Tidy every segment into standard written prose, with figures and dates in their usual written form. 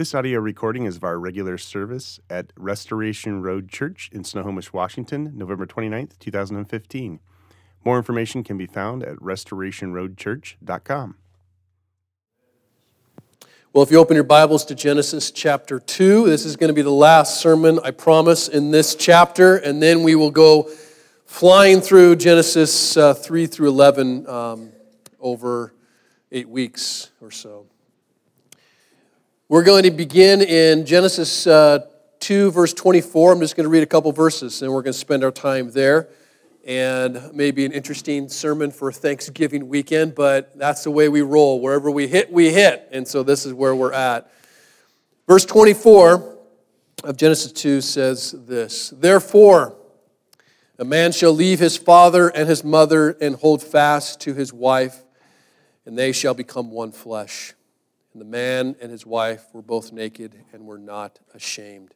This audio recording is of our regular service at Restoration Road Church in Snohomish, Washington, November 29th, 2015. More information can be found at restorationroadchurch.com. Well, if you open your Bibles to Genesis chapter 2, this is going to be the last sermon, I promise, in this chapter, and then we will go flying through Genesis 3 through 11 over 8 weeks or so. We're going to begin in Genesis 2, verse 24. I'm just going to read a couple verses, and we're going to spend our time there. And maybe an interesting sermon for Thanksgiving weekend, but that's the way we roll. Wherever we hit. And so this is where we're at. Verse 24 of Genesis 2 says this: Therefore, a man shall leave his father and his mother and hold fast to his wife, and they shall become one flesh. And the man and his wife were both naked and were not ashamed.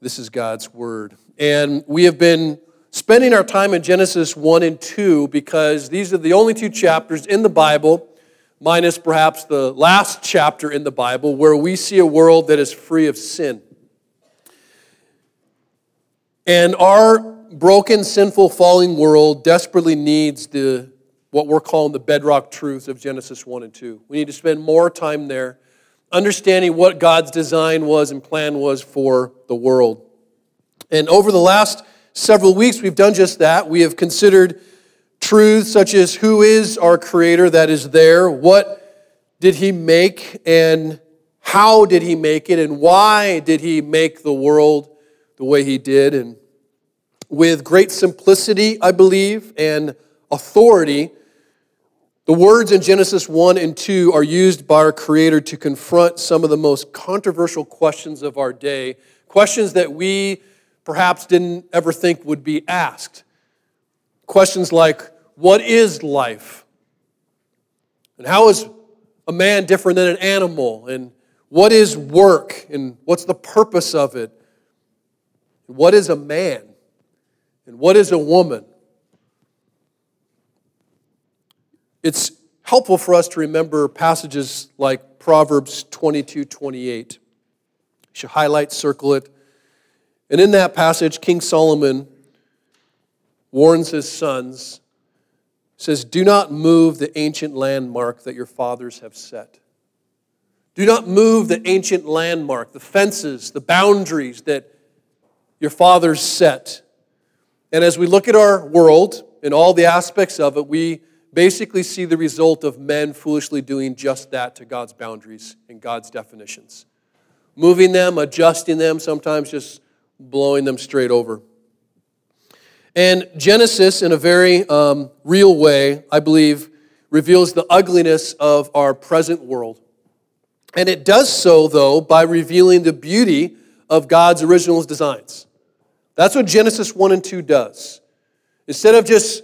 This is God's word. And we have been spending our time in Genesis 1 and 2 because these are the only two chapters in the Bible, minus perhaps the last chapter in the Bible, where we see a world that is free of sin. And our broken, sinful, falling world desperately needs what we're calling the bedrock truths of Genesis 1 and 2. We need to spend more time there, understanding what God's design was and plan was for the world. And over the last several weeks, we've done just that. We have considered truths such as who is our Creator that is there, what did He make, and how did He make it, and why did He make the world the way He did. And with great simplicity, I believe, and authority, the words in Genesis 1 and 2 are used by our Creator to confront some of the most controversial questions of our day, questions that we perhaps didn't ever think would be asked. Questions like, what is life? And how is a man different than an animal? And what is work? And what's the purpose of it? And what is a man? And what is a woman? It's helpful for us to remember passages like Proverbs 22:28. You should highlight, circle it. And in that passage, King Solomon warns his sons, says, do not move the ancient landmark that your fathers have set. Do not move the ancient landmark, the fences, the boundaries that your fathers set. And as we look at our world and all the aspects of it, we basically see the result of men foolishly doing just that to God's boundaries and God's definitions. Moving them, adjusting them, sometimes just blowing them straight over. And Genesis, in a very real way, I believe, reveals the ugliness of our present world. And it does so, though, by revealing the beauty of God's original designs. That's what Genesis 1 and 2 does. Instead of just,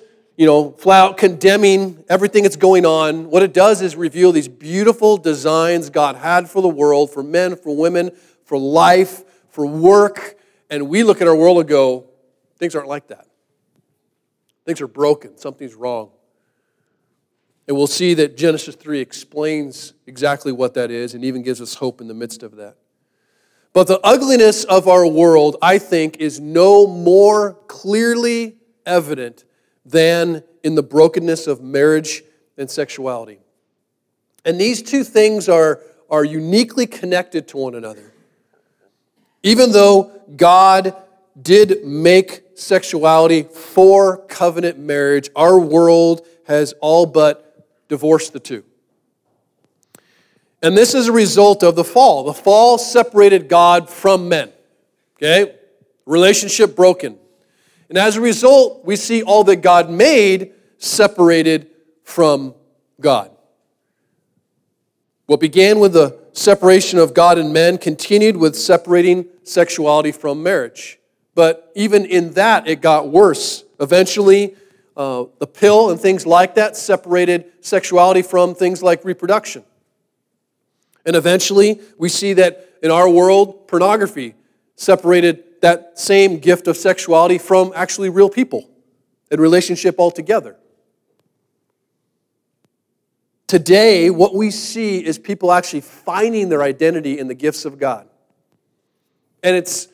flat out condemning everything that's going on, what it does is reveal these beautiful designs God had for the world, for men, for women, for life, for work. And we look at our world and go, things aren't like that. Things are broken. Something's wrong. And we'll see that Genesis 3 explains exactly what that is and even gives us hope in the midst of that. But the ugliness of our world, I think, is no more clearly evident than in the brokenness of marriage and sexuality. And these two things are uniquely connected to one another. Even though God did make sexuality for covenant marriage, our world has all but divorced the two. And this is a result of the fall. The fall separated God from men. Okay? Relationship broken. And as a result, we see all that God made separated from God. What began with the separation of God and men continued with separating sexuality from marriage. But even in that, it got worse. Eventually, the pill and things like that separated sexuality from things like reproduction. And eventually, we see that in our world, pornography separated that same gift of sexuality from actually real people and relationship altogether. Today, what we see is people actually finding their identity in the gifts of God. And it's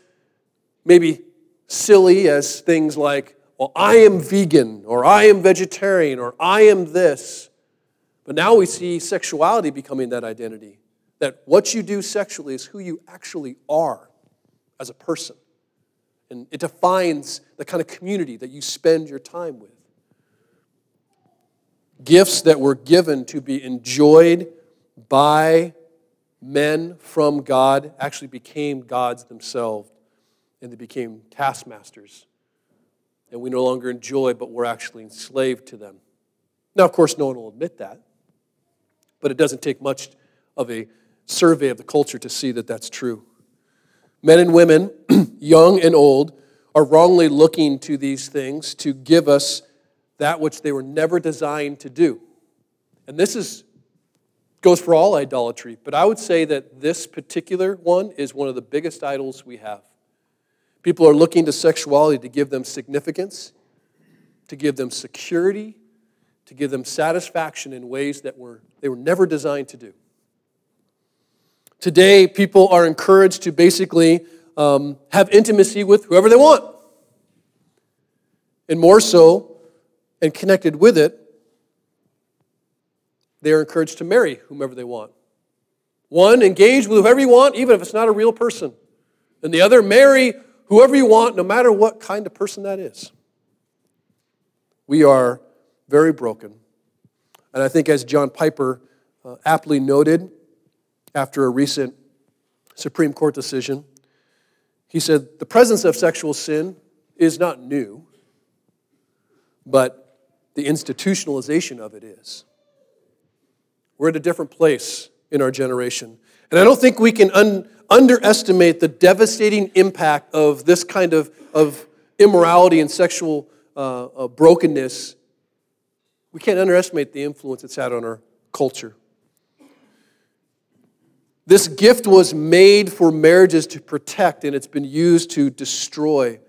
maybe silly as things like, well, I am vegan, or I am vegetarian, or I am this. But now we see sexuality becoming that identity, that what you do sexually is who you actually are as a person. And it defines the kind of community that you spend your time with. Gifts that were given to be enjoyed by men from God actually became gods themselves, and they became taskmasters. And we no longer enjoy, but we're actually enslaved to them. Now, of course, no one will admit that, but it doesn't take much of a survey of the culture to see that that's true. Men and women, young and old, are wrongly looking to these things to give us that which they were never designed to do. And this goes for all idolatry, but I would say that this particular one is one of the biggest idols we have. People are looking to sexuality to give them significance, to give them security, to give them satisfaction in ways that they were never designed to do. Today, people are encouraged to basically have intimacy with whoever they want. And more so, and connected with it, they are encouraged to marry whomever they want. One, engage with whoever you want, even if it's not a real person. And the other, marry whoever you want, no matter what kind of person that is. We are very broken. And I think as John Piper aptly noted after a recent Supreme Court decision, he said, the presence of sexual sin is not new, but the institutionalization of it is. We're at a different place in our generation. And I don't think we can underestimate the devastating impact of this kind of immorality and sexual brokenness. We can't underestimate the influence it's had on our culture. This gift was made for marriages to protect, and it's been used to destroy.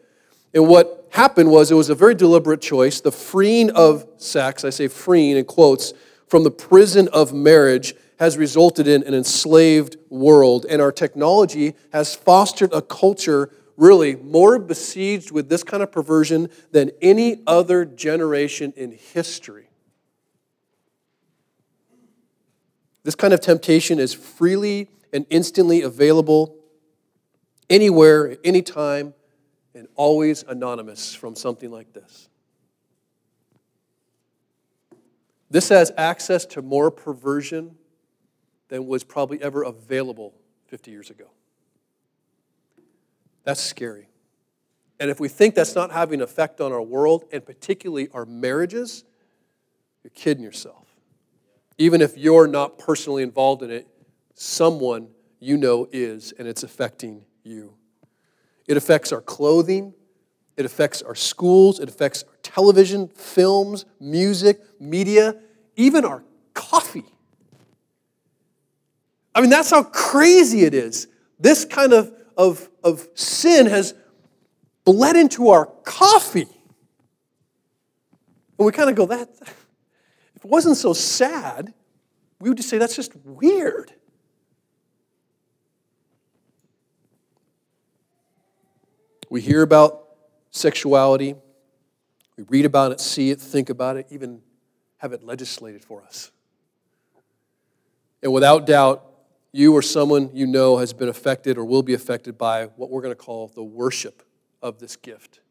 And what happened was it was a very deliberate choice. The freeing of sex, I say freeing in quotes, from the prison of marriage has resulted in an enslaved world. And our technology has fostered a culture really more besieged with this kind of perversion than any other generation in history. This kind of temptation is freely and instantly available anywhere, at any time, and always anonymous from something like this. This has access to more perversion than was probably ever available 50 years ago. That's scary. And if we think that's not having an effect on our world, and particularly our marriages, you're kidding yourself. Even if you're not personally involved in it, someone you know is, and it's affecting you. It affects our clothing. It affects our schools. It affects our television, films, music, media, even our coffee. I mean, that's how crazy it is. This kind of sin has bled into our coffee. And we kind of go, that, if it wasn't so sad, we would just say, that's just weird. We hear about sexuality, we read about it, see it, think about it, even have it legislated for us. And without doubt, you or someone you know has been affected or will be affected by what we're going to call the worship of this gift.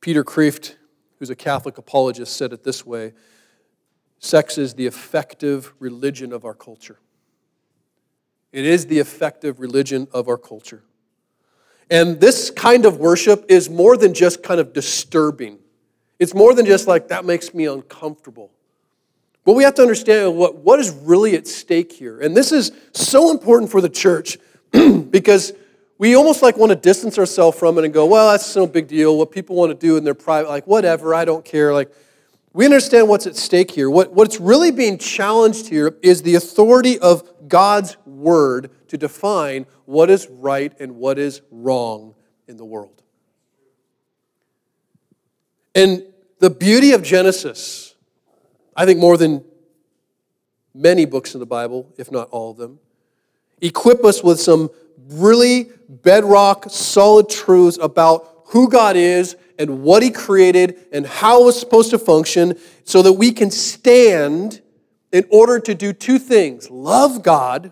Peter Kreeft, who's a Catholic apologist, said it this way: sex is the effective religion of our culture. It is the effective religion of our culture. And this kind of worship is more than just kind of disturbing. It's more than just like, that makes me uncomfortable. But we have to understand what is really at stake here. And this is so important for the church because we almost like want to distance ourselves from it and go, well, that's no big deal. What people want to do in their private, like whatever, I don't care. Like, we understand what's at stake here. What's really being challenged here is the authority of God's word to define what is right and what is wrong in the world. And the beauty of Genesis, I think more than many books in the Bible, if not all of them. Equip us with some really bedrock, solid truths about who God is and what He created and how it's supposed to function so that we can stand in order to do two things, love God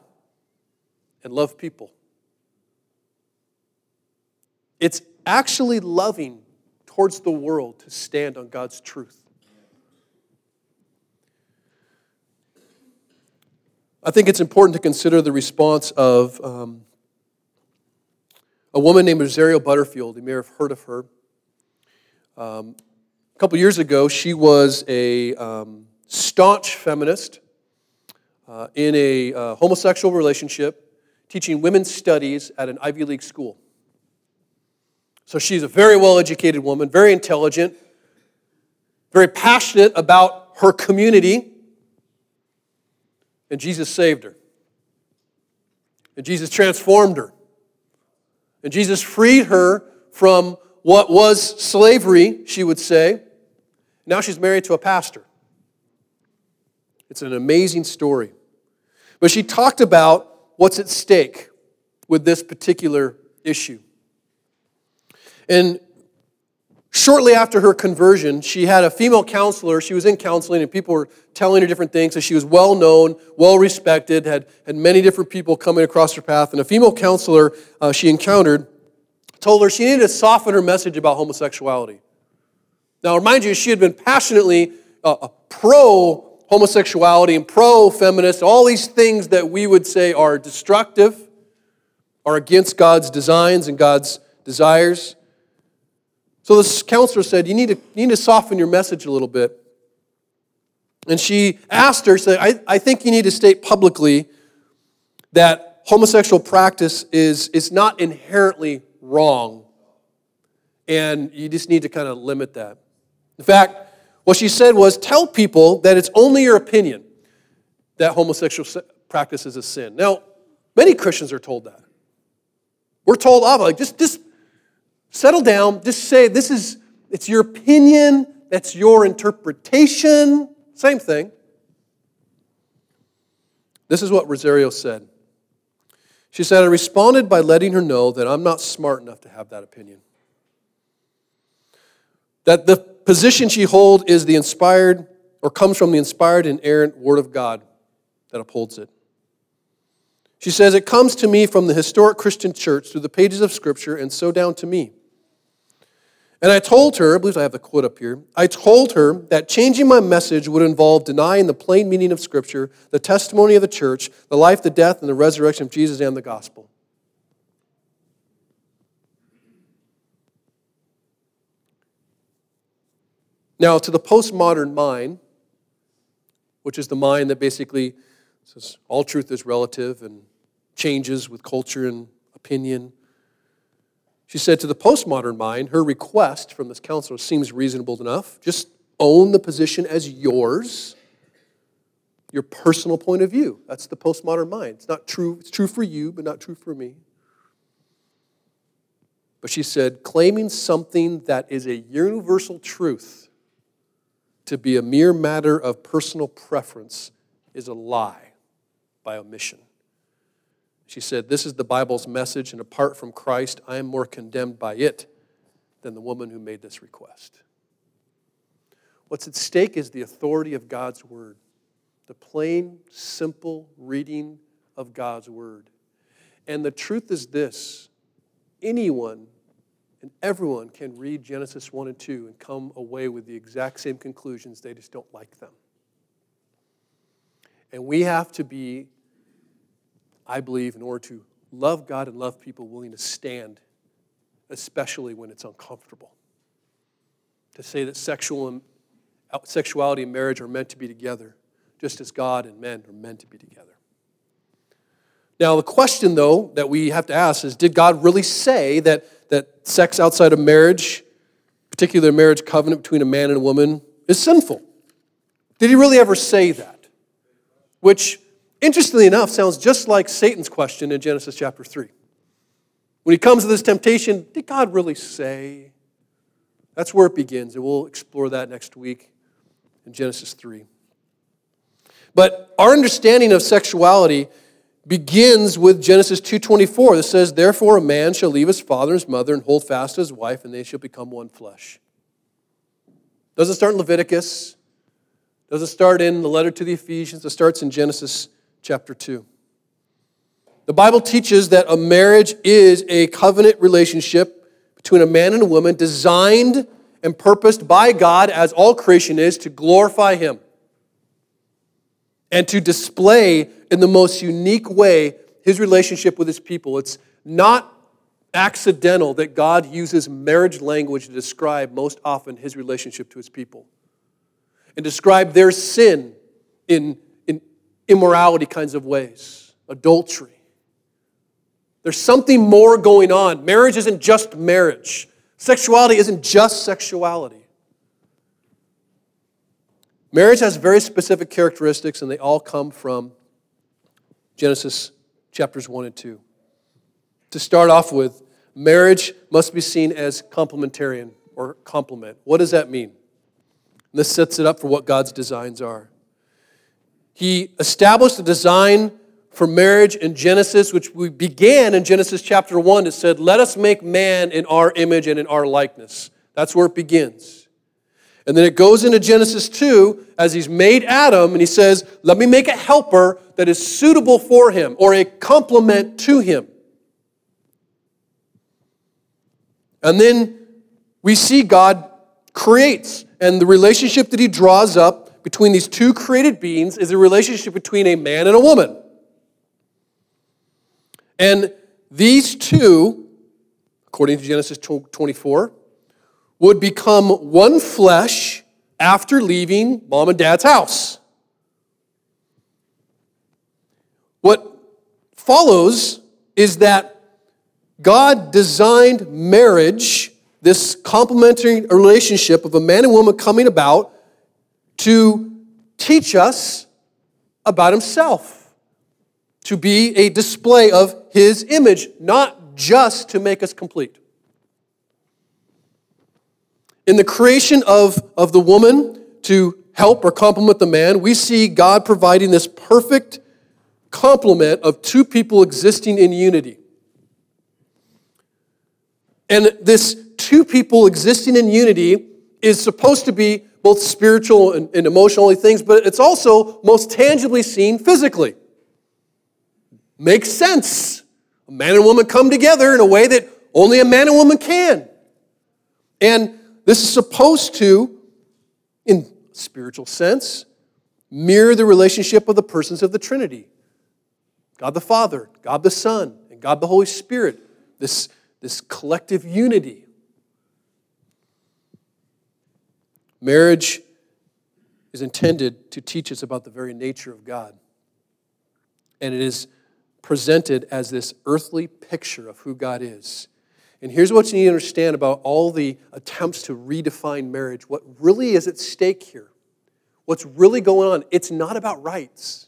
and love people. It's actually loving towards the world to stand on God's truth. I think it's important to consider the response of a woman named Rosario Butterfield. You may have heard of her. A couple years ago, she was a staunch feminist in a homosexual relationship, teaching women's studies at an Ivy League school. So she's a very well-educated woman, very intelligent, very passionate about her community. And Jesus saved her. And Jesus transformed her. And Jesus freed her from what was slavery, she would say. Now she's married to a pastor. It's an amazing story. But she talked about what's at stake with this particular issue. And shortly after her conversion, she had a female counselor. She was in counseling, and people were telling her different things. So she was well-known, well-respected, had many different people coming across her path. And a female counselor she encountered told her she needed to soften her message about homosexuality. Now, mind you, she had been passionately pro-homosexuality and pro-feminist, all these things that we would say are destructive, are against God's designs and God's desires. So this counselor said, you need to soften your message a little bit. And she asked her, said, I think you need to state publicly that homosexual practice is not inherently wrong. And you just need to kind of limit that. In fact, what she said was, tell people that it's only your opinion that homosexual practice is a sin. Now, many Christians are told that. We're told, just settle down. Just say, it's your opinion. That's your interpretation. Same thing. This is what Rosario said. She said, I responded by letting her know that I'm not smart enough to have that opinion. That the position she holds is the inspired, or comes from the inspired and inerrant Word of God that upholds it. She says, it comes to me from the historic Christian church through the pages of Scripture and so down to me. And I told her, I believe I have the quote up here, I told her that changing my message would involve denying the plain meaning of Scripture, the testimony of the church, the life, the death, and the resurrection of Jesus and the gospel. Now, to the postmodern mind, which is the mind that basically says all truth is relative and changes with culture and opinion. She said to the postmodern mind, her request from this counselor seems reasonable enough. Just own the position as yours, your personal point of view. That's the postmodern mind. It's not true. It's true for you, but not true for me. But she said, claiming something that is a universal truth to be a mere matter of personal preference is a lie by omission. She said, this is the Bible's message, and apart from Christ, I am more condemned by it than the woman who made this request. What's at stake is the authority of God's word, the plain, simple reading of God's word. And the truth is this, anyone and everyone can read Genesis 1 and 2 and come away with the exact same conclusions, they just don't like them. And we have to be, I believe, in order to love God and love people, willing to stand, especially when it's uncomfortable. To say that sexuality and marriage are meant to be together, just as God and men are meant to be together. Now, the question, though, that we have to ask is, did God really say that sex outside of marriage, particularly the marriage covenant between a man and a woman, is sinful? Did He really ever say that? Which, interestingly enough, sounds just like Satan's question in Genesis chapter 3. When he comes to this temptation, did God really say? That's where it begins, and we'll explore that next week in Genesis 3. But our understanding of sexuality begins with Genesis 2:24 that says, therefore a man shall leave his father and his mother and hold fast to his wife, and they shall become one flesh. Doesn't start in Leviticus. Doesn't start in the letter to the Ephesians. It starts in Genesis chapter 2. The Bible teaches that a marriage is a covenant relationship between a man and a woman designed and purposed by God, as all creation is, to glorify Him and to display in the most unique way His relationship with His people. It's not accidental that God uses marriage language to describe most often His relationship to His people and describe their sin in immorality kinds of ways, adultery. There's something more going on. Marriage isn't just marriage. Sexuality isn't just sexuality. Marriage has very specific characteristics, and they all come from Genesis chapters 1 and 2. To start off with, marriage must be seen as complementarian or complement. What does that mean? And this sets it up for what God's designs are. He established a design for marriage in Genesis, which we began in Genesis chapter 1. It said, let us make man in our image and in our likeness. That's where it begins. And then it goes into Genesis 2 as he's made Adam, and he says, let me make a helper that is suitable for him, or a complement to him. And then we see God creates, and the relationship that he draws up between these two created beings is a relationship between a man and a woman. And these two, according to Genesis 24, would become one flesh after leaving mom and dad's house. What follows is that God designed marriage, this complementary relationship of a man and woman coming about, to teach us about Himself, to be a display of His image, not just to make us complete. In the creation of the woman to help or complement the man, we see God providing this perfect complement of two people existing in unity. And this two people existing in unity is supposed to be both spiritual and emotional things, but it's also most tangibly seen physically. Makes sense. A man and woman come together in a way that only a man and woman can. And this is supposed to, in a spiritual sense, mirror the relationship of the persons of the Trinity. God the Father, God the Son, and God the Holy Spirit. This collective unity. Marriage is intended to teach us about the very nature of God. And it is presented as this earthly picture of who God is. And here's what you need to understand about all the attempts to redefine marriage. What really is at stake here? What's really going on? It's not about rights.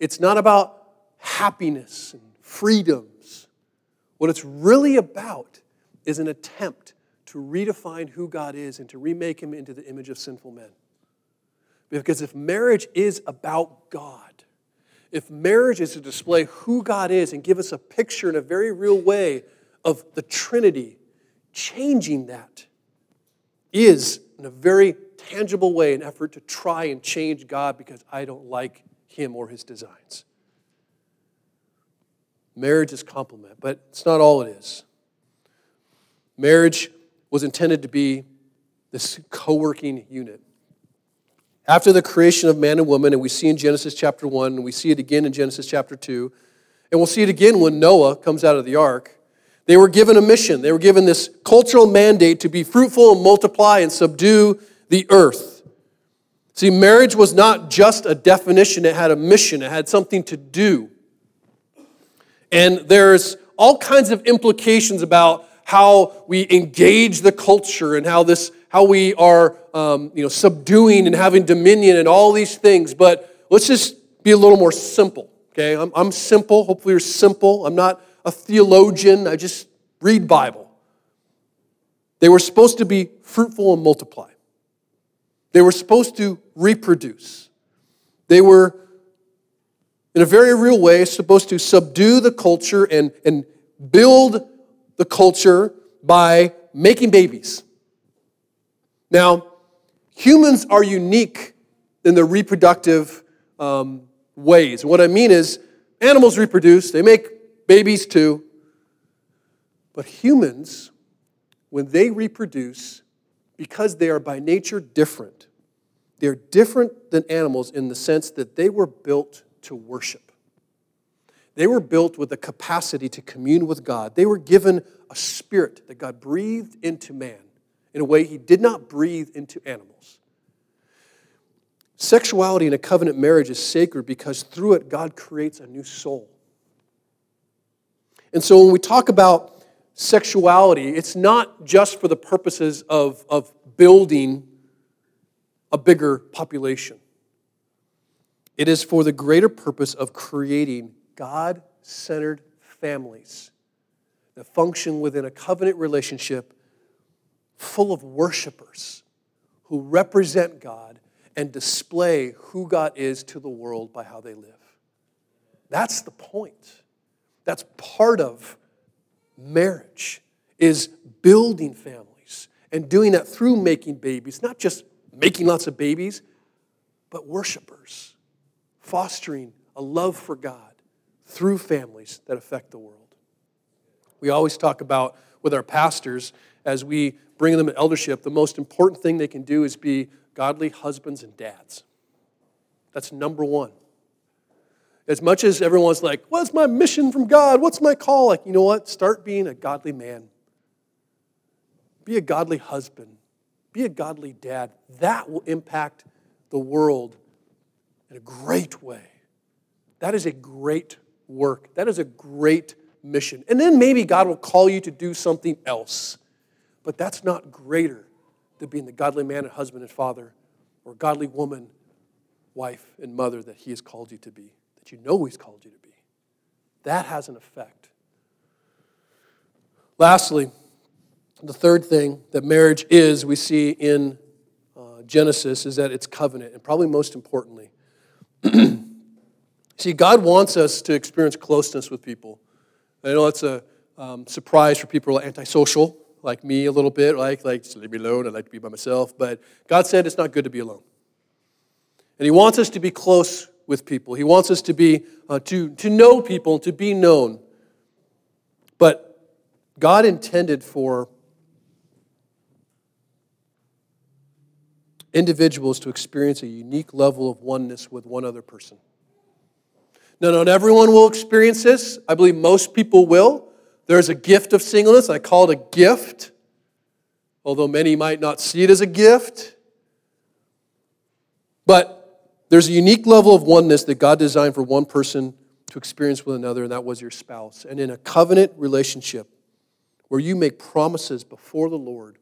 It's not about happiness and freedoms. What it's really about is an attempt to redefine who God is and to remake Him into the image of sinful men. Because if marriage is about God, if marriage is to display who God is and give us a picture in a very real way of the Trinity, changing that is, in a very tangible way, an effort to try and change God because I don't like Him or His designs. Marriage is complement, but it's not all it is. Marriage was intended to be this co-working unit. After the creation of man and woman, and we see in Genesis chapter 1, and we see it again in Genesis chapter 2, and we'll see it again when Noah comes out of the ark, they were given a mission. They were given this cultural mandate to be fruitful and multiply and subdue the earth. See, marriage was not just a definition. It had a mission. It had something to do. And there's all kinds of implications about how we engage the culture and how we are subduing and having dominion and all these things. But let's just be a little more simple, okay? I'm simple. Hopefully you're simple. I'm not a theologian. I just read Bible. They were supposed to be fruitful and multiply. They were supposed to reproduce. They were, in a very real way, supposed to subdue the culture and build the culture by making babies. Now, humans are unique in their reproductive ways. What I mean is, animals reproduce, they make babies too. But humans, when they reproduce, because they are by nature different, they're different than animals in the sense that they were built to worship. They were built with the capacity to commune with God. They were given a spirit that God breathed into man in a way he did not breathe into animals. Sexuality in a covenant marriage is sacred because through it, God creates a new soul. And so when we talk about sexuality, it's not just for the purposes of building a bigger population. It is for the greater purpose of creating God-centered families that function within a covenant relationship full of worshipers who represent God and display who God is to the world by how they live. That's the point. That's part of marriage, is building families and doing that through making babies, not just making lots of babies, but worshipers, fostering a love for God through families that affect the world. We always talk about with our pastors, as we bring them in eldership, the most important thing they can do is be godly husbands and dads. That's number one. As much as everyone's like, what's my mission from God? What's my call? Like, you know what? Start being a godly man. Be a godly husband. Be a godly dad. That will impact the world in a great way. That is a great work. That is a great mission. And then maybe God will call you to do something else. But that's not greater than being the godly man and husband and father, or godly woman, wife and mother that he has called you to be, that you know he's called you to be. That has an effect. Lastly, the third thing that marriage is, we see in Genesis, is that it's covenant, and probably most importantly. See, God wants us to experience closeness with people. I know that's a surprise for people who are antisocial, like me a little bit, like just leave me alone, I like to be by myself. But God said it's not good to be alone. And he wants us to be close with people. He wants us to be, to know people, to be known. But God intended for individuals to experience a unique level of oneness with one other person. Now, not everyone will experience this. I believe most people will. There's a gift of singleness. I call it a gift, although many might not see it as a gift. But there's a unique level of oneness that God designed for one person to experience with another, and that was your spouse. And in a covenant relationship where you make promises before the Lord,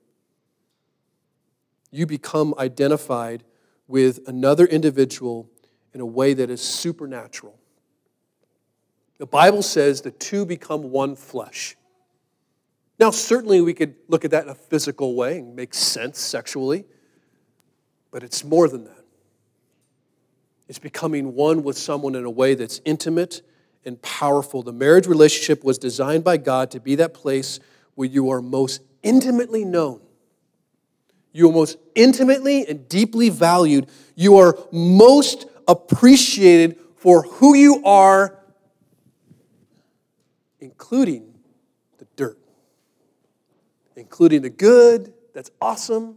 you become identified with another individual in a way that is supernatural. The Bible says the two become one flesh. Now, certainly we could look at that in a physical way and make sense sexually, but it's more than that. It's becoming one with someone in a way that's intimate and powerful. The marriage relationship was designed by God to be that place where you are most intimately known. You are most intimately and deeply valued. You are most appreciated for who you are, including the dirt, including the good that's awesome,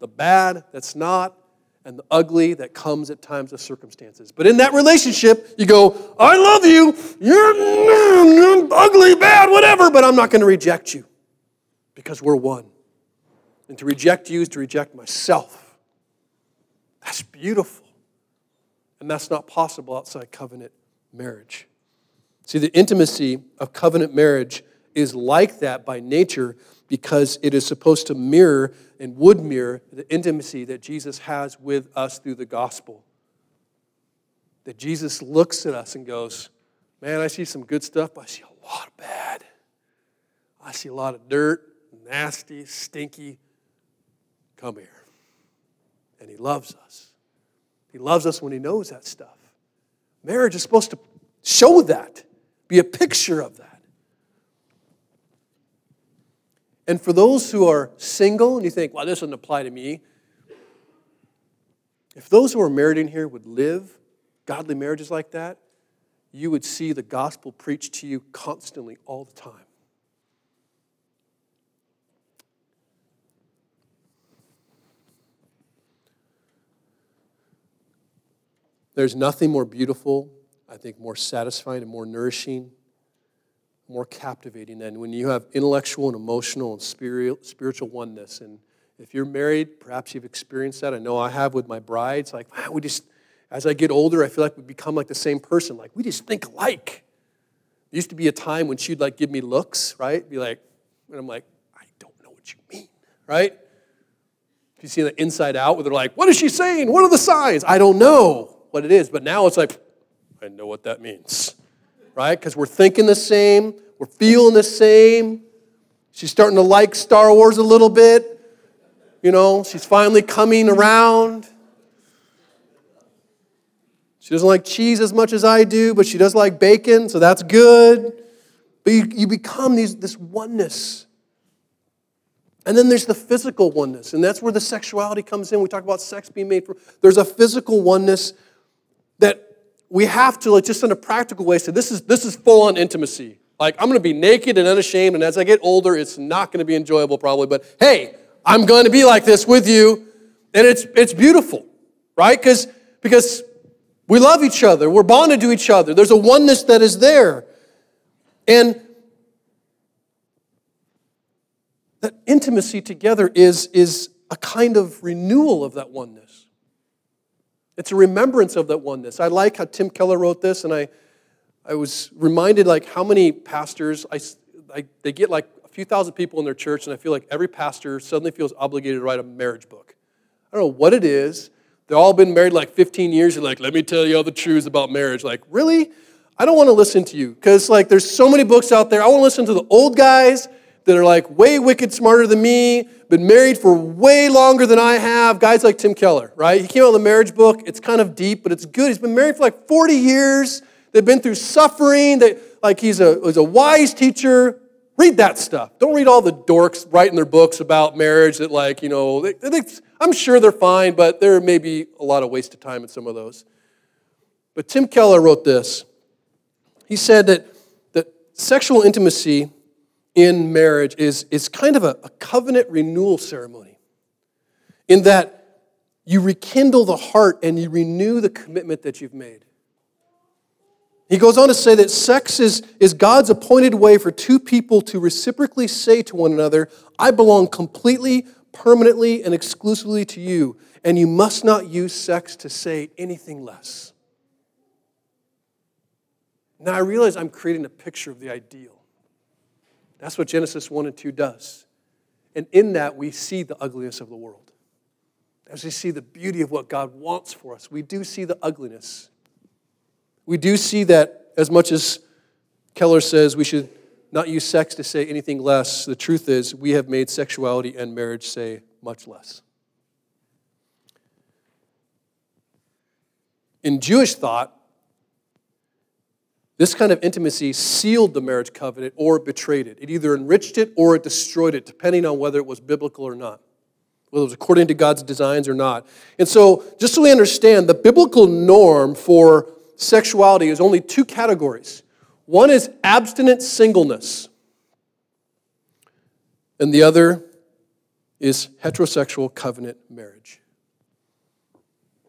the bad that's not, and the ugly that comes at times of circumstances. But in that relationship, you go, I love you, you're ugly, bad, whatever, but I'm not going to reject you because we're one. And to reject you is to reject myself. That's beautiful. And that's not possible outside covenant marriage. See, the intimacy of covenant marriage is like that by nature because it is supposed to mirror and would mirror the intimacy that Jesus has with us through the gospel. That Jesus looks at us and goes, man, I see some good stuff, but I see a lot of bad. I see a lot of dirt, nasty, stinky. Come here. And he loves us. He He loves us when he knows that stuff. Marriage is supposed to show that, be a picture of that. And for those who are single and you think, well, this doesn't apply to me, if those who are married in here would live godly marriages like that, you would see the gospel preached to you constantly all the time. There's nothing more beautiful, I think more satisfying and more nourishing, more captivating than when you have intellectual and emotional and spiritual oneness. And if you're married, perhaps you've experienced that. I know I have with my brides. Like, wow, we just, as I get older, I feel like we become like the same person. Like, we just think alike. There used to be a time when she'd like give me looks, right? Be like, and I'm like, I don't know what you mean, right? If you see the Inside Out where they're like, what is she saying? What are the signs? I don't know what it is. But now it's like, I know what that means, right? Because we're thinking the same. We're feeling the same. She's starting to like Star Wars a little bit. You know, she's finally coming around. She doesn't like cheese as much as I do, but she does like bacon, so that's good. But you become this oneness. And then there's the physical oneness, and that's where the sexuality comes in. We talk about sex being made for. There's a physical oneness that we have to, like, just in a practical way, say, this is full-on intimacy. Like, I'm going to be naked and unashamed, and as I get older, it's not going to be enjoyable probably, but hey, I'm going to be like this with you, and it's beautiful, right? Because we love each other. We're bonded to each other. There's a oneness that is there. And that intimacy together is a kind of renewal of that oneness. It's a remembrance of that oneness. I like how Tim Keller wrote this, and I was reminded, like, how many pastors, they get like a few thousand people in their church, and I feel like every pastor suddenly feels obligated to write a marriage book. I don't know what it is. They've all been married like 15 years. You're like, let me tell you all the truths about marriage. Like, really? I don't want to listen to you because, like, there's so many books out there. I want to listen to the old guys that are like way wicked smarter than me, been married for way longer than I have, guys like Tim Keller, right? He came out with a marriage book. It's kind of deep, but it's good. He's been married for like 40 years. They've been through suffering. He's a wise teacher. Read that stuff. Don't read all the dorks writing their books about marriage that, like, you know, I'm sure they're fine, but there may be a lot of waste of time in some of those. But Tim Keller wrote this. He said that sexual intimacy in marriage is kind of a covenant renewal ceremony, in that you rekindle the heart and you renew the commitment that you've made. He goes on to say that sex is God's appointed way for two people to reciprocally say to one another, I belong completely, permanently, and exclusively to you, and you must not use sex to say anything less. Now I realize I'm creating a picture of the ideal. That's what Genesis 1 and 2 does. And in that, we see the ugliness of the world. As we see the beauty of what God wants for us, we do see the ugliness. We do see that, as much as Keller says we should not use sex to say anything less, the truth is we have made sexuality and marriage say much less. In Jewish thought, this kind of intimacy sealed the marriage covenant or betrayed it. It either enriched it or it destroyed it, depending on whether it was biblical or not, whether it was according to God's designs or not. And so, just so we understand, the biblical norm for sexuality is only two categories. One is abstinent singleness, and the other is heterosexual covenant marriage.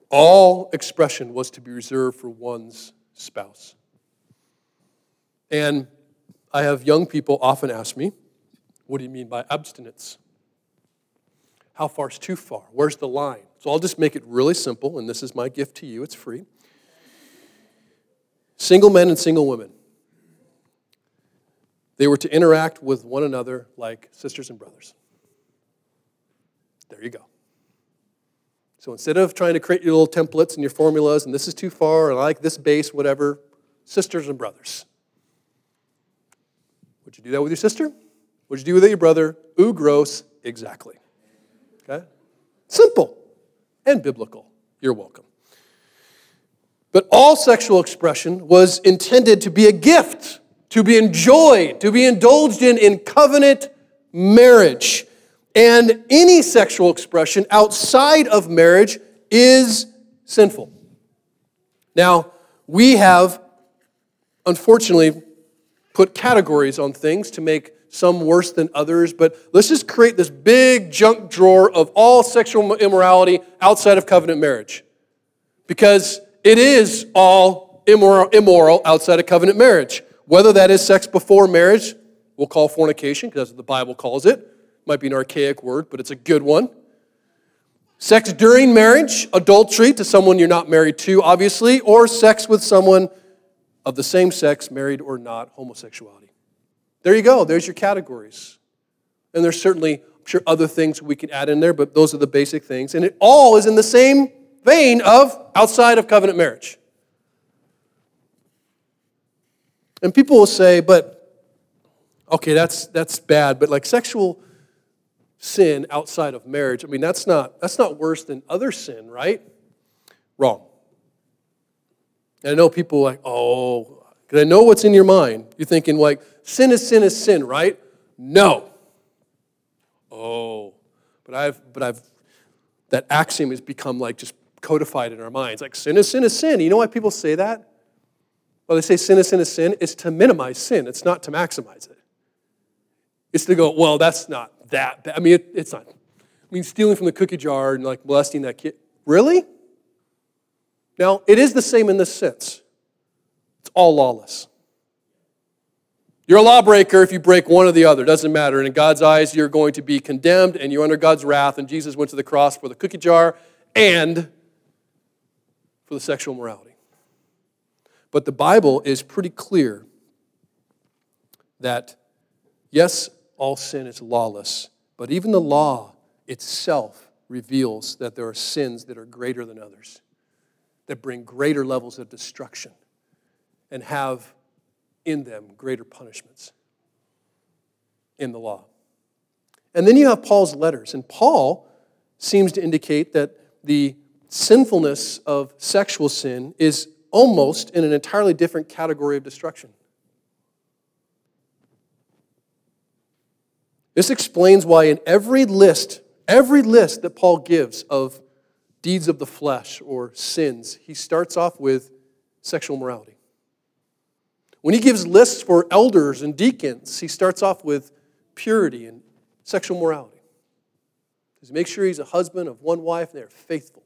All expression was to be reserved for one's spouse. And I have young people often ask me, what do you mean by abstinence? How far is too far? Where's the line? So I'll just make it really simple, and this is my gift to you. It's free. Single men and single women, they were to interact with one another like sisters and brothers. There you go. So instead of trying to create your little templates and your formulas, and this is too far, and I like this base, whatever, sisters and brothers. Would you do that with your sister? Would you do that with your brother? Ooh, gross. Exactly. Okay? Simple and biblical. You're welcome. But all sexual expression was intended to be a gift, to be enjoyed, to be indulged in covenant marriage. And any sexual expression outside of marriage is sinful. Now, we have, unfortunately, put categories on things to make some worse than others, but let's just create this big junk drawer of all sexual immorality outside of covenant marriage, because it is all immoral outside of covenant marriage. Whether that is sex before marriage, we'll call fornication, because that's what the Bible calls it. Might be an archaic word, but it's a good one. Sex during marriage, adultery to someone you're not married to, obviously, or sex with someone of the same sex, married or not, homosexuality. There you go. There's your categories. And there's certainly, I'm sure, other things we could add in there, but those are the basic things. And it all is in the same vein of outside of covenant marriage. And people will say, but, okay, that's bad, but like sexual sin outside of marriage, I mean, that's not worse than other sin, right? Wrong. And I know people are like, oh, because I know what's in your mind. You're thinking like, sin is sin, right? No. Oh, but I've that axiom has become like just codified in our minds. Like sin is sin. You know why people say that? Well, they say sin is sin. It's to minimize sin. It's not to maximize it. It's to go, well, that's not that bad. I mean, it's not. I mean, stealing from the cookie jar and like molesting that kid. Really? Now, it is the same in this sense. It's all lawless. You're a lawbreaker if you break one or the other. Doesn't matter. And in God's eyes, you're going to be condemned, and you're under God's wrath. And Jesus went to the cross for the cookie jar and for the sexual morality. But the Bible is pretty clear that, yes, all sin is lawless, but even the law itself reveals that there are sins that are greater than others, that bring greater levels of destruction and have in them greater punishments in the law. And then you have Paul's letters, and Paul seems to indicate that the sinfulness of sexual sin is almost in an entirely different category of destruction. This explains why in every list that Paul gives of deeds of the flesh or sins, he starts off with sexual morality. When he gives lists for elders and deacons, he starts off with purity and sexual morality. He makes sure he's a husband of one wife and they're faithful.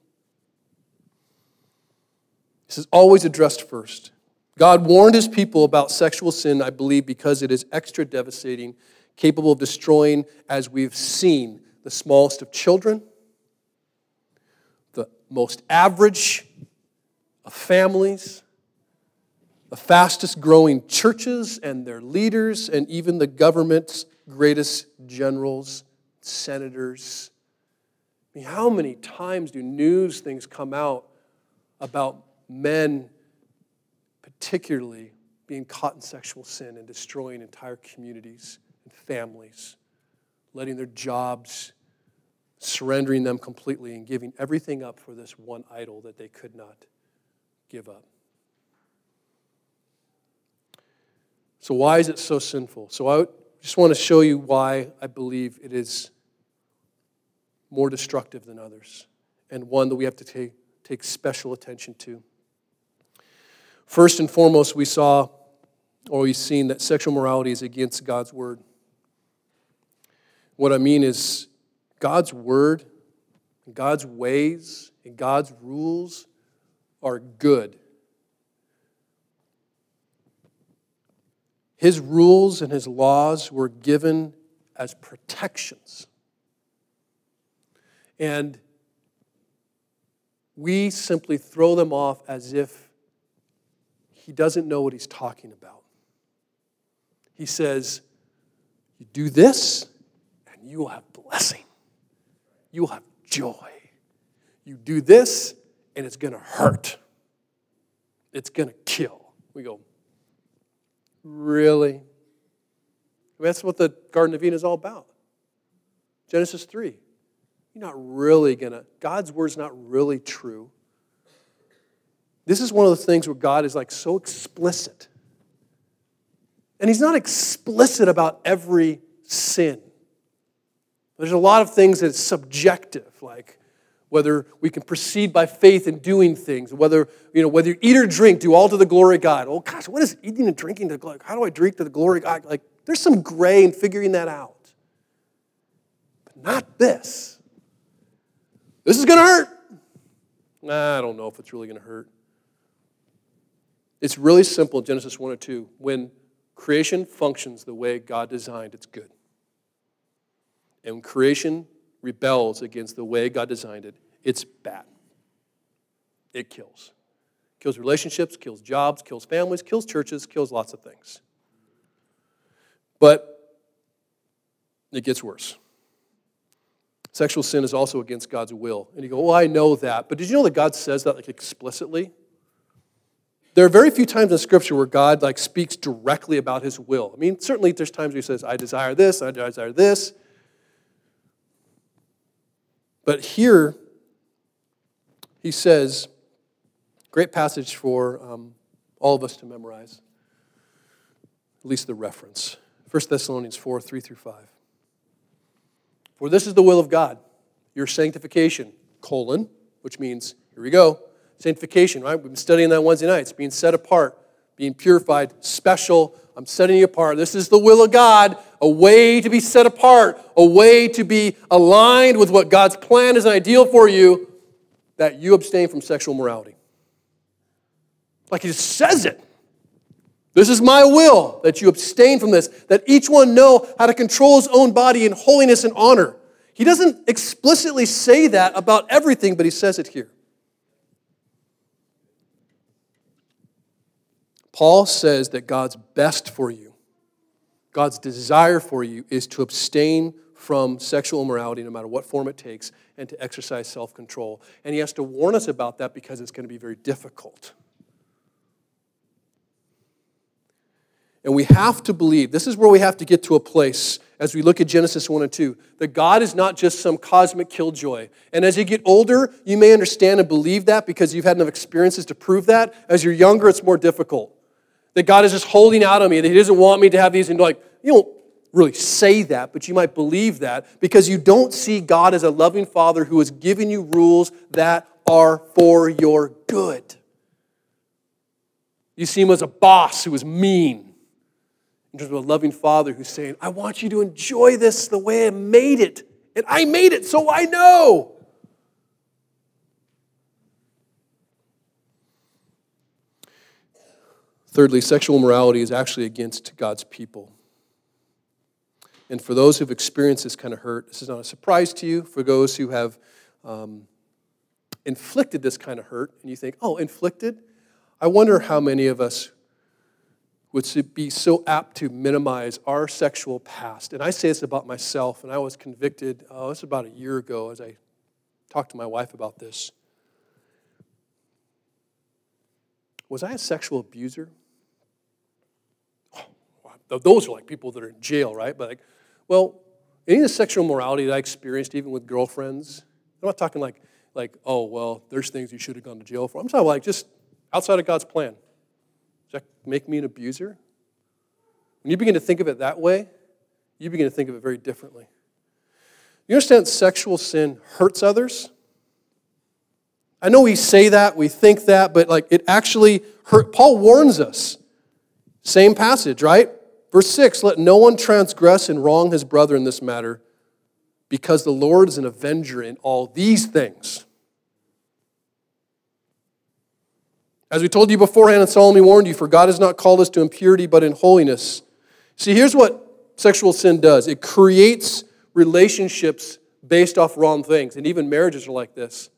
This is always addressed first. God warned his people about sexual sin, I believe, because it is extra devastating, capable of destroying, as we've seen, the smallest of children, the most average of families, the fastest growing churches and their leaders, and even the government's greatest generals, senators. I mean, how many times do news things come out about men particularly being caught in sexual sin and destroying entire communities and families, letting their jobs, surrendering them completely and giving everything up for this one idol that they could not give up. So why is it so sinful? So I just want to show you why I believe it is more destructive than others, and one that we have to take special attention to. First and foremost, we've seen that sexual morality is against God's word. What I mean is God's word, God's ways, and God's rules are good. His rules and his laws were given as protections. And we simply throw them off as if he doesn't know what he's talking about. He says, you do this and you will have blessing. You will have joy. You do this and it's going to hurt. It's going to kill. We go, really? I mean, that's what the Garden of Eden is all about. Genesis 3. You're not really God's word's not really true. This is one of those things where God is like so explicit. And he's not explicit about every sin. There's a lot of things that's subjective, like whether we can proceed by faith in doing things, whether whether you eat or drink, do all to the glory of God. Oh gosh, what is eating and drinking to the glory? How do I drink to the glory of God? Like there's some gray in figuring that out. But not this. This is going to hurt. Nah, I don't know if it's really going to hurt. It's really simple, Genesis 1 or 2. When creation functions the way God designed, it's good. And when creation rebels against the way God designed it, it's bad. It kills. Kills relationships, kills jobs, kills families, kills churches, kills lots of things. But it gets worse. Sexual sin is also against God's will. And you go, well, I know that. But did you know that God says that like explicitly? There are very few times in Scripture where God like speaks directly about his will. I mean, certainly there's times where he says, I desire this, I desire this. But here, he says, great passage for all of us to memorize, at least the reference. 1 Thessalonians 4, 3 through 5. For this is the will of God, your sanctification, which means, here we go, sanctification, right? We've been studying that Wednesday night. It's being set apart, being purified, special. I'm setting you apart. This is the will of God, a way to be set apart, a way to be aligned with what God's plan is and ideal for you, that you abstain from sexual morality. Like he just says it. This is my will, that you abstain from this, that each one know how to control his own body in holiness and honor. He doesn't explicitly say that about everything, but he says it here. Paul says that God's best for you, God's desire for you, is to abstain from sexual immorality no matter what form it takes and to exercise self-control. And he has to warn us about that because it's going to be very difficult. And we have to believe, this is where we have to get to a place as we look at Genesis 1 and 2, that God is not just some cosmic killjoy. And as you get older, you may understand and believe that because you've had enough experiences to prove that. As you're younger, it's more difficult. That God is just holding out on me, that he doesn't want me to have these. And like, you don't really say that, but you might believe that because you don't see God as a loving father who is giving you rules that are for your good. You see him as a boss who is mean. In terms of a loving father who's saying, I want you to enjoy this the way I made it. And I made it, so I know. Thirdly, sexual morality is actually against God's people. And for those who've experienced this kind of hurt, this is not a surprise to you. For those who have inflicted this kind of hurt, and you think, oh, inflicted? I wonder how many of us would be so apt to minimize our sexual past. And I say this about myself, and I was convicted, this was about a year ago as I talked to my wife about this. Was I a sexual abuser? Oh, those are like people that are in jail, right? But like, well, any of the sexual morality that I experienced, even with girlfriends, I'm not talking like, oh, well, there's things you should have gone to jail for. I'm talking like just outside of God's plan. Does that make me an abuser? When you begin to think of it that way, you begin to think of it very differently. You understand sexual sin hurts others? I know we say that, we think that, but like it actually hurt. Paul warns us. Same passage, right? Verse 6, let no one transgress and wrong his brother in this matter, because the Lord is an avenger in all these things. As we told you beforehand and solemnly warned you, for God has not called us to impurity but in holiness. See, here's what sexual sin does. It creates relationships based off wrong things, and even marriages are like this.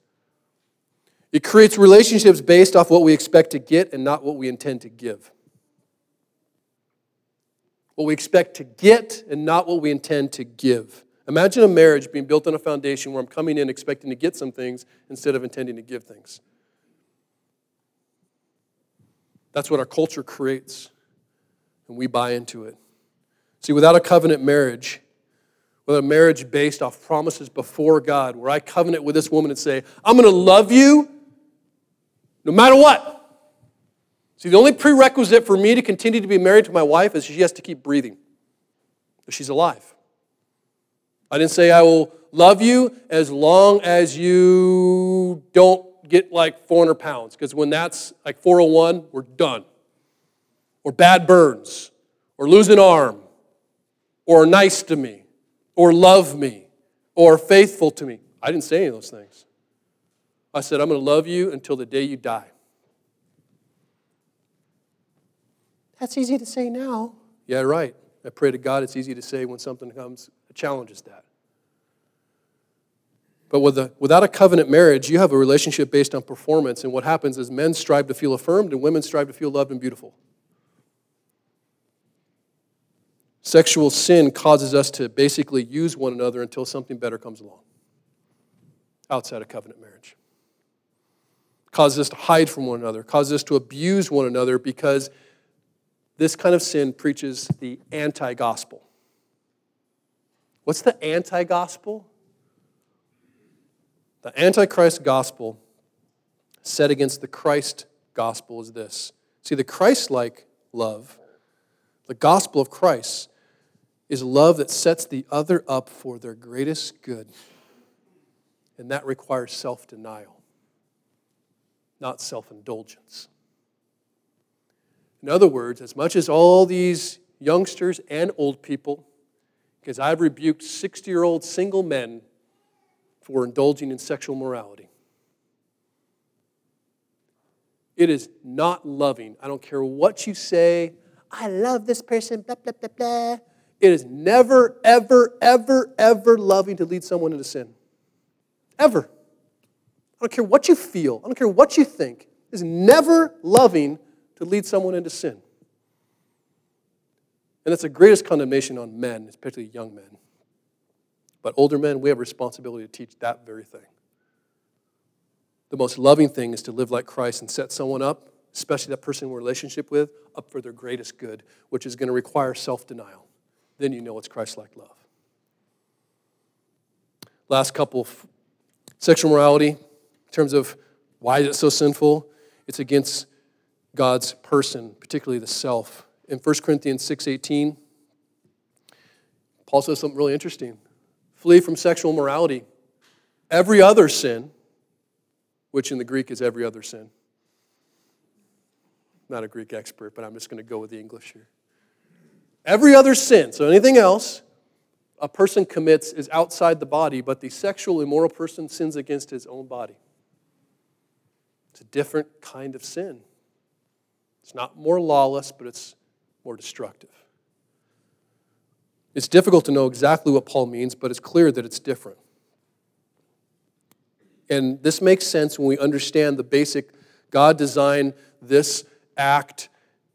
It creates relationships based off what we expect to get and not what we intend to give. What we expect to get and not what we intend to give. Imagine a marriage being built on a foundation where I'm coming in expecting to get some things instead of intending to give things. That's what our culture creates, and we buy into it. See, without a covenant marriage, without a marriage based off promises before God, where I covenant with this woman and say, I'm going to love you no matter what. See, the only prerequisite for me to continue to be married to my wife is she has to keep breathing. She's alive. I didn't say I will love you as long as you don't get like 400 pounds, because when that's like 401, we're done. Or bad burns, or lose an arm, or nice to me, or love me, or faithful to me. I didn't say any of those things. I said, I'm going to love you until the day you die. That's easy to say now. Yeah, right. I pray to God it's easy to say when something comes that challenges that. But without a covenant marriage, you have a relationship based on performance, and what happens is men strive to feel affirmed and women strive to feel loved and beautiful. Sexual sin causes us to basically use one another until something better comes along outside of covenant marriage. It causes us to hide from one another, causes us to abuse one another, because this kind of sin preaches the anti-gospel. What's the anti-gospel? The anti-Christ gospel set against the Christ gospel is this. See, the Christ-like love, the gospel of Christ, is love that sets the other up for their greatest good. And that requires self-denial, not self-indulgence. In other words, as much as all these youngsters and old people, because I've rebuked 60-year-old single men for indulging in sexual morality. It is not loving. I don't care what you say. I love this person, blah, blah, blah, blah. It is never, ever, ever, ever loving to lead someone into sin. Ever. I don't care what you feel. I don't care what you think. It is never loving to lead someone into sin. And that's the greatest condemnation on men, especially young men. But older men, we have a responsibility to teach that very thing. The most loving thing is to live like Christ and set someone up, especially that person we're in a relationship with, up for their greatest good, which is going to require self-denial. Then you know it's Christ-like love. Last couple, sexual morality, in terms of why is it so sinful? It's against God's person, particularly the self. In 1 Corinthians 6:18, Paul says something really interesting. Flee from sexual morality. Every other sin, which in the Greek is every other sin. I'm not a Greek expert, but I'm just going to go with the English here. Every other sin, so anything else a person commits is outside the body, but the sexual immoral person sins against his own body. It's a different kind of sin. It's not more lawless, but it's more destructive. It's difficult to know exactly what Paul means, but it's clear that it's different. And this makes sense when we understand the basic, God designed this act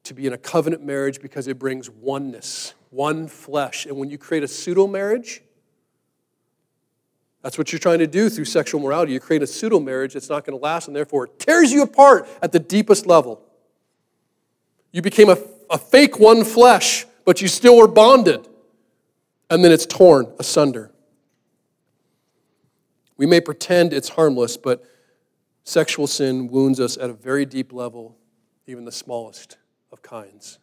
to be in a covenant marriage because it brings oneness, one flesh. And when you create a pseudo-marriage, that's what you're trying to do through sexual morality. You create a pseudo-marriage that's not going to last, and therefore it tears you apart at the deepest level. You became a fake one flesh, but you still were bonded. And then it's torn asunder. We may pretend it's harmless, but sexual sin wounds us at a very deep level, even the smallest of kinds.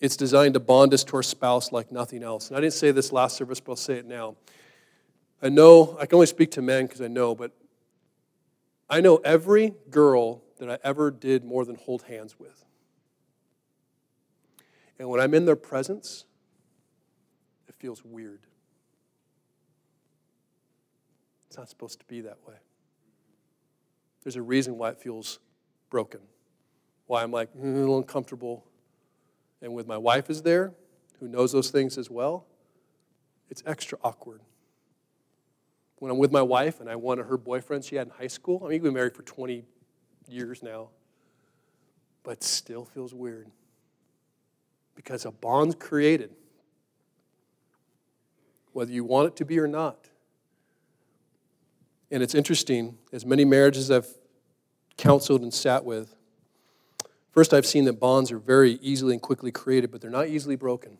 It's designed to bond us to our spouse like nothing else. And I didn't say this last service, but I'll say it now. I know, I can only speak to men because I know, but I know every girl that I ever did more than hold hands with. And when I'm in their presence, feels weird. It's not supposed to be that way. There's a reason why it feels broken, why I'm like a little uncomfortable. And when my wife is there, who knows those things as well, it's extra awkward. When I'm with my wife and I wanted her boyfriend she had in high school, I mean, we've been married for 20 years now, but still feels weird because a bond's created. Whether you want it to be or not. And it's interesting, as many marriages I've counseled and sat with, first I've seen that bonds are very easily and quickly created, but they're not easily broken.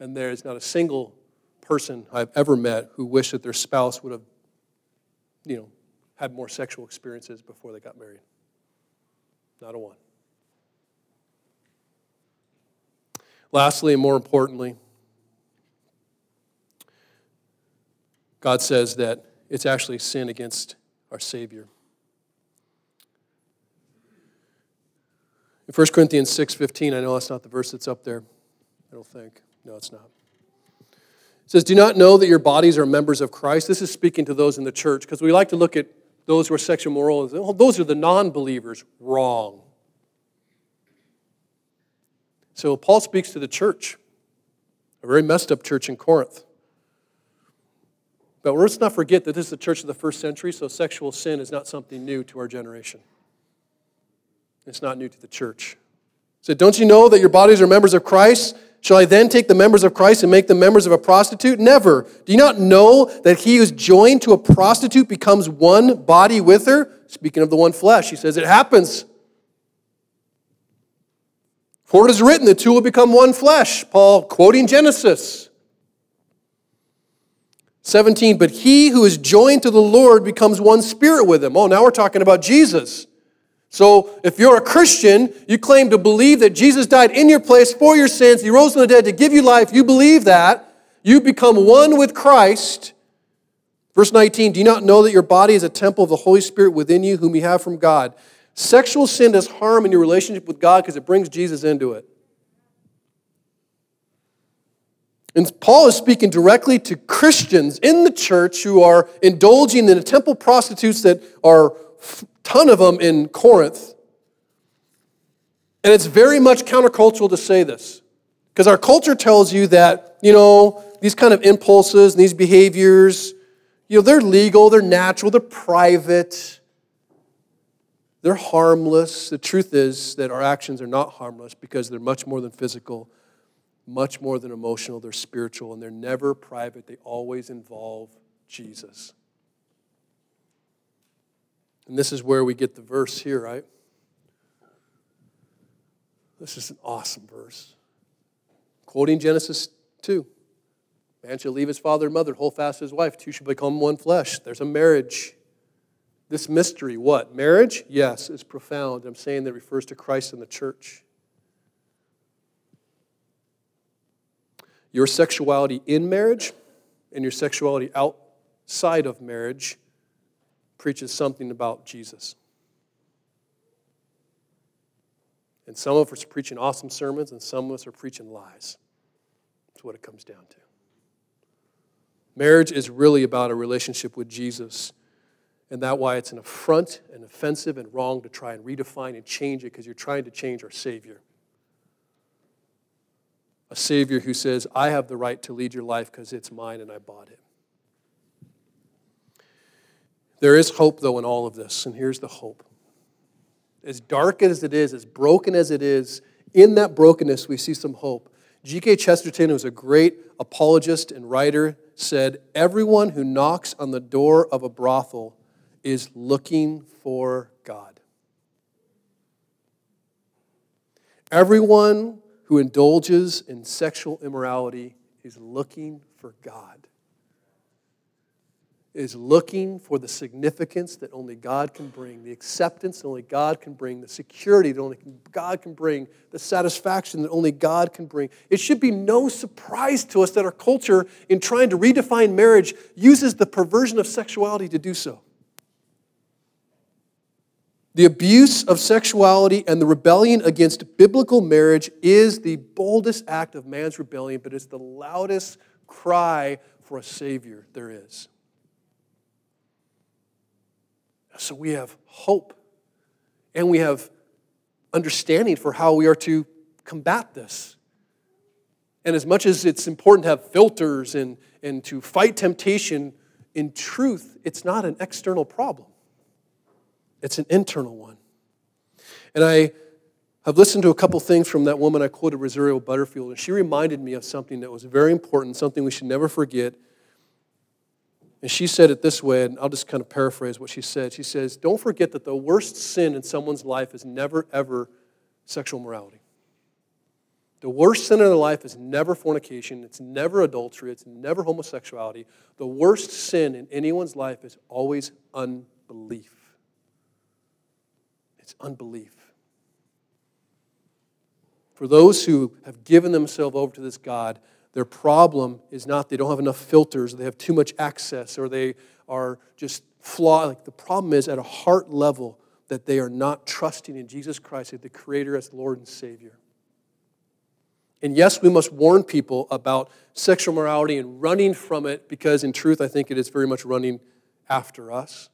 And there's not a single person I've ever met who wished that their spouse would have, had more sexual experiences before they got married. Not a one. Lastly, and more importantly, God says that it's actually sin against our Savior. In 1 Corinthians 6:15, I know that's not the verse that's up there, I don't think. No, it's not. It says, "Do not know that your bodies are members of Christ?" This is speaking to those in the church, because we like to look at those who are sexually immoral. Oh, those are the non-believers. Wrong. So Paul speaks to the church, a very messed up church in Corinth. But let's not forget that this is the church of the first century, so sexual sin is not something new to our generation. It's not new to the church. He said, "Don't you know that your bodies are members of Christ? Shall I then take the members of Christ and make them members of a prostitute? Never. Do you not know that he who is joined to a prostitute becomes one body with her?" Speaking of the one flesh, he says, it happens. For it is written, the two will become one flesh. Paul quoting Genesis. 17, but he who is joined to the Lord becomes one spirit with him. Oh, now we're talking about Jesus. So if you're a Christian, you claim to believe that Jesus died in your place for your sins, he rose from the dead to give you life, you believe that, you become one with Christ. Verse 19, do you not know that your body is a temple of the Holy Spirit within you, whom you have from God? Sexual sin does harm in your relationship with God because it brings Jesus into it. And Paul is speaking directly to Christians in the church who are indulging in the temple prostitutes that are a ton of them in Corinth. And it's very much countercultural to say this. Because our culture tells you that, these kind of impulses and these behaviors, they're legal, they're natural, they're private. They're harmless. The truth is that our actions are not harmless because they're much more than physical, much more than emotional, they're spiritual, and they're never private. They always involve Jesus. And this is where we get the verse here, right? This is an awesome verse. Quoting Genesis 2. Man shall leave his father and mother, hold fast his wife. Two shall become one flesh. There's a marriage. This mystery, what? Marriage? Yes, is profound. I'm saying that it refers to Christ and the church. Your sexuality in marriage and your sexuality outside of marriage preaches something about Jesus. And some of us are preaching awesome sermons and some of us are preaching lies. That's what it comes down to. Marriage is really about a relationship with Jesus, and that's why it's an affront and offensive and wrong to try and redefine and change it, because you're trying to change our Savior. A Savior who says, I have the right to lead your life because it's mine and I bought it. There is hope, though, in all of this, and here's the hope. As dark as it is, as broken as it is, in that brokenness we see some hope. G.K. Chesterton, who's a great apologist and writer, said, everyone who knocks on the door of a brothel is looking for God. Everyone who indulges in sexual immorality is looking for God, is looking for the significance that only God can bring, the acceptance that only God can bring, the security that only God can bring, the satisfaction that only God can bring. It should be no surprise to us that our culture, in trying to redefine marriage, uses the perversion of sexuality to do so. The abuse of sexuality and the rebellion against biblical marriage is the boldest act of man's rebellion, but it's the loudest cry for a Savior there is. So we have hope, and we have understanding for how we are to combat this. And as much as it's important to have filters and to fight temptation, in truth, it's not an external problem. It's an internal one. And I have listened to a couple things from that woman I quoted, Rosario Butterfield, and she reminded me of something that was very important, something we should never forget. And she said it this way, and I'll just kind of paraphrase what she said. She says, don't forget that the worst sin in someone's life is never, ever sexual morality. The worst sin in their life is never fornication. It's never adultery. It's never homosexuality. The worst sin in anyone's life is always unbelief. It's unbelief. For those who have given themselves over to this God, their problem is not they don't have enough filters, or they have too much access, or they are just flawed. Like, the problem is at a heart level that they are not trusting in Jesus Christ as the Creator, as Lord and Savior. And yes, we must warn people about sexual morality and running from it, because in truth, I think it is very much running after us.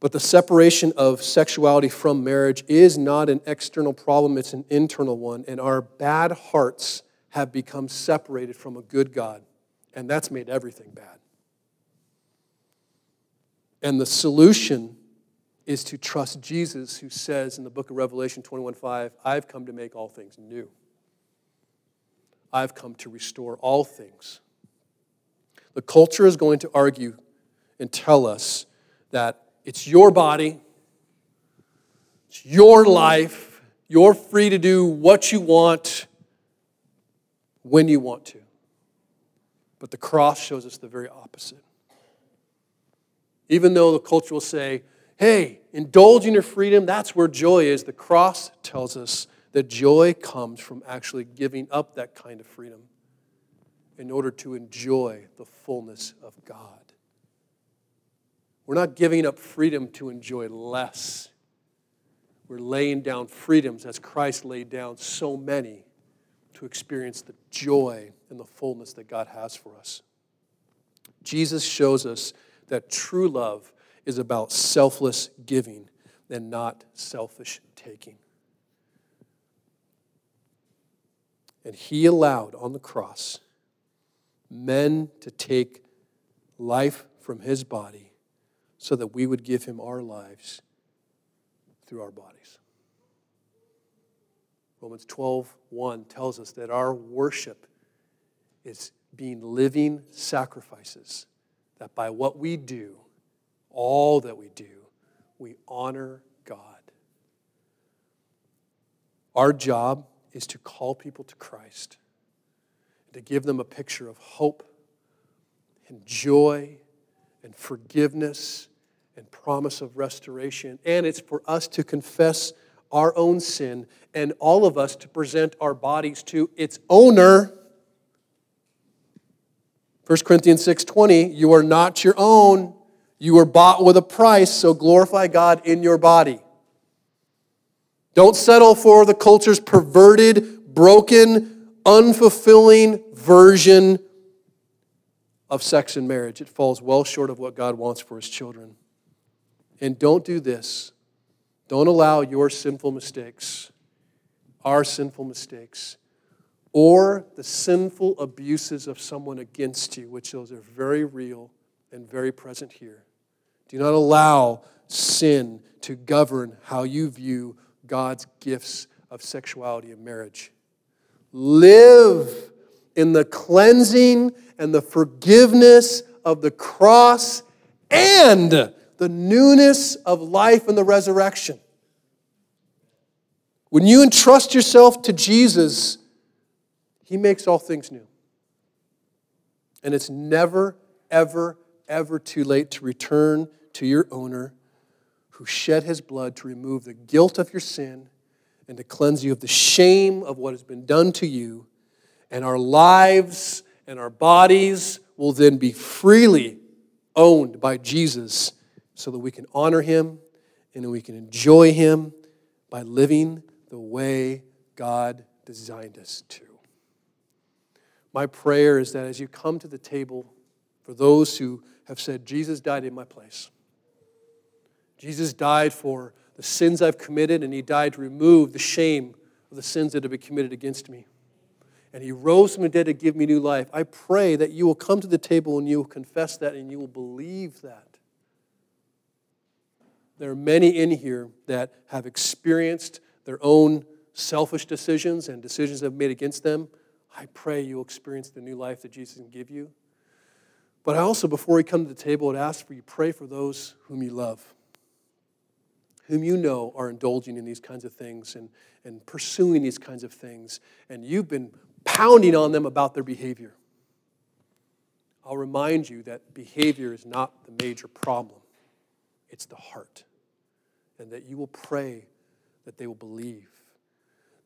But the separation of sexuality from marriage is not an external problem, it's an internal one. And our bad hearts have become separated from a good God. And that's made everything bad. And the solution is to trust Jesus, who says in the book of Revelation 21:5, I've come to make all things new. I've come to restore all things. The culture is going to argue and tell us that it's your body, it's your life, you're free to do what you want when you want to. But the cross shows us the very opposite. Even though the culture will say, hey, indulge in your freedom, that's where joy is, the cross tells us that joy comes from actually giving up that kind of freedom in order to enjoy the fullness of God. We're not giving up freedom to enjoy less. We're laying down freedoms as Christ laid down so many to experience the joy and the fullness that God has for us. Jesus shows us that true love is about selfless giving and not selfish taking. And he allowed on the cross men to take life from his body so that we would give him our lives through our bodies. Romans 12:1 tells us that our worship is being living sacrifices, that by what we do, all that we do, we honor God. Our job is to call people to Christ, to give them a picture of hope and joy and forgiveness and promise of restoration. And it's for us to confess our own sin and all of us to present our bodies to its owner. 1 Corinthians 6:20, you are not your own. You were bought with a price, so glorify God in your body. Don't settle for the culture's perverted, broken, unfulfilling version of sex and marriage. It falls well short of what God wants for his children. And don't do this. Don't allow your sinful mistakes, our sinful mistakes, or the sinful abuses of someone against you, which those are very real and very present here. Do not allow sin to govern how you view God's gifts of sexuality and marriage. Live in the cleansing and the forgiveness of the cross and the newness of life in the resurrection. When you entrust yourself to Jesus, he makes all things new. And it's never, ever, ever too late to return to your owner who shed his blood to remove the guilt of your sin and to cleanse you of the shame of what has been done to you. And our lives and our bodies will then be freely owned by Jesus so that we can honor him and we can enjoy him by living the way God designed us to. My prayer is that as you come to the table, for those who have said, Jesus died in my place. Jesus died for the sins I've committed, and he died to remove the shame of the sins that have been committed against me. And he rose from the dead to give me new life. I pray that you will come to the table and you will confess that and you will believe that. There are many in here that have experienced their own selfish decisions and decisions that have made against them. I pray you will experience the new life that Jesus can give you. But I also, before we come to the table, would ask for you, pray for those whom you love, whom you know are indulging in these kinds of things and pursuing these kinds of things, and you've been pounding on them about their behavior. I'll remind you that behavior is not the major problem. It's the heart. And that you will pray that they will believe,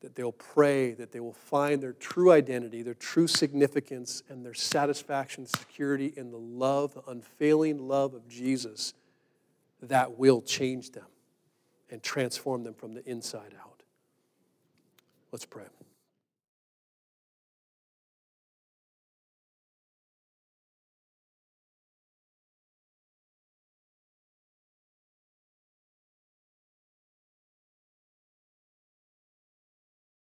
that they'll pray, that they will find their true identity, their true significance, and their satisfaction, security in the love, the unfailing love of Jesus that will change them and transform them from the inside out. Let's pray.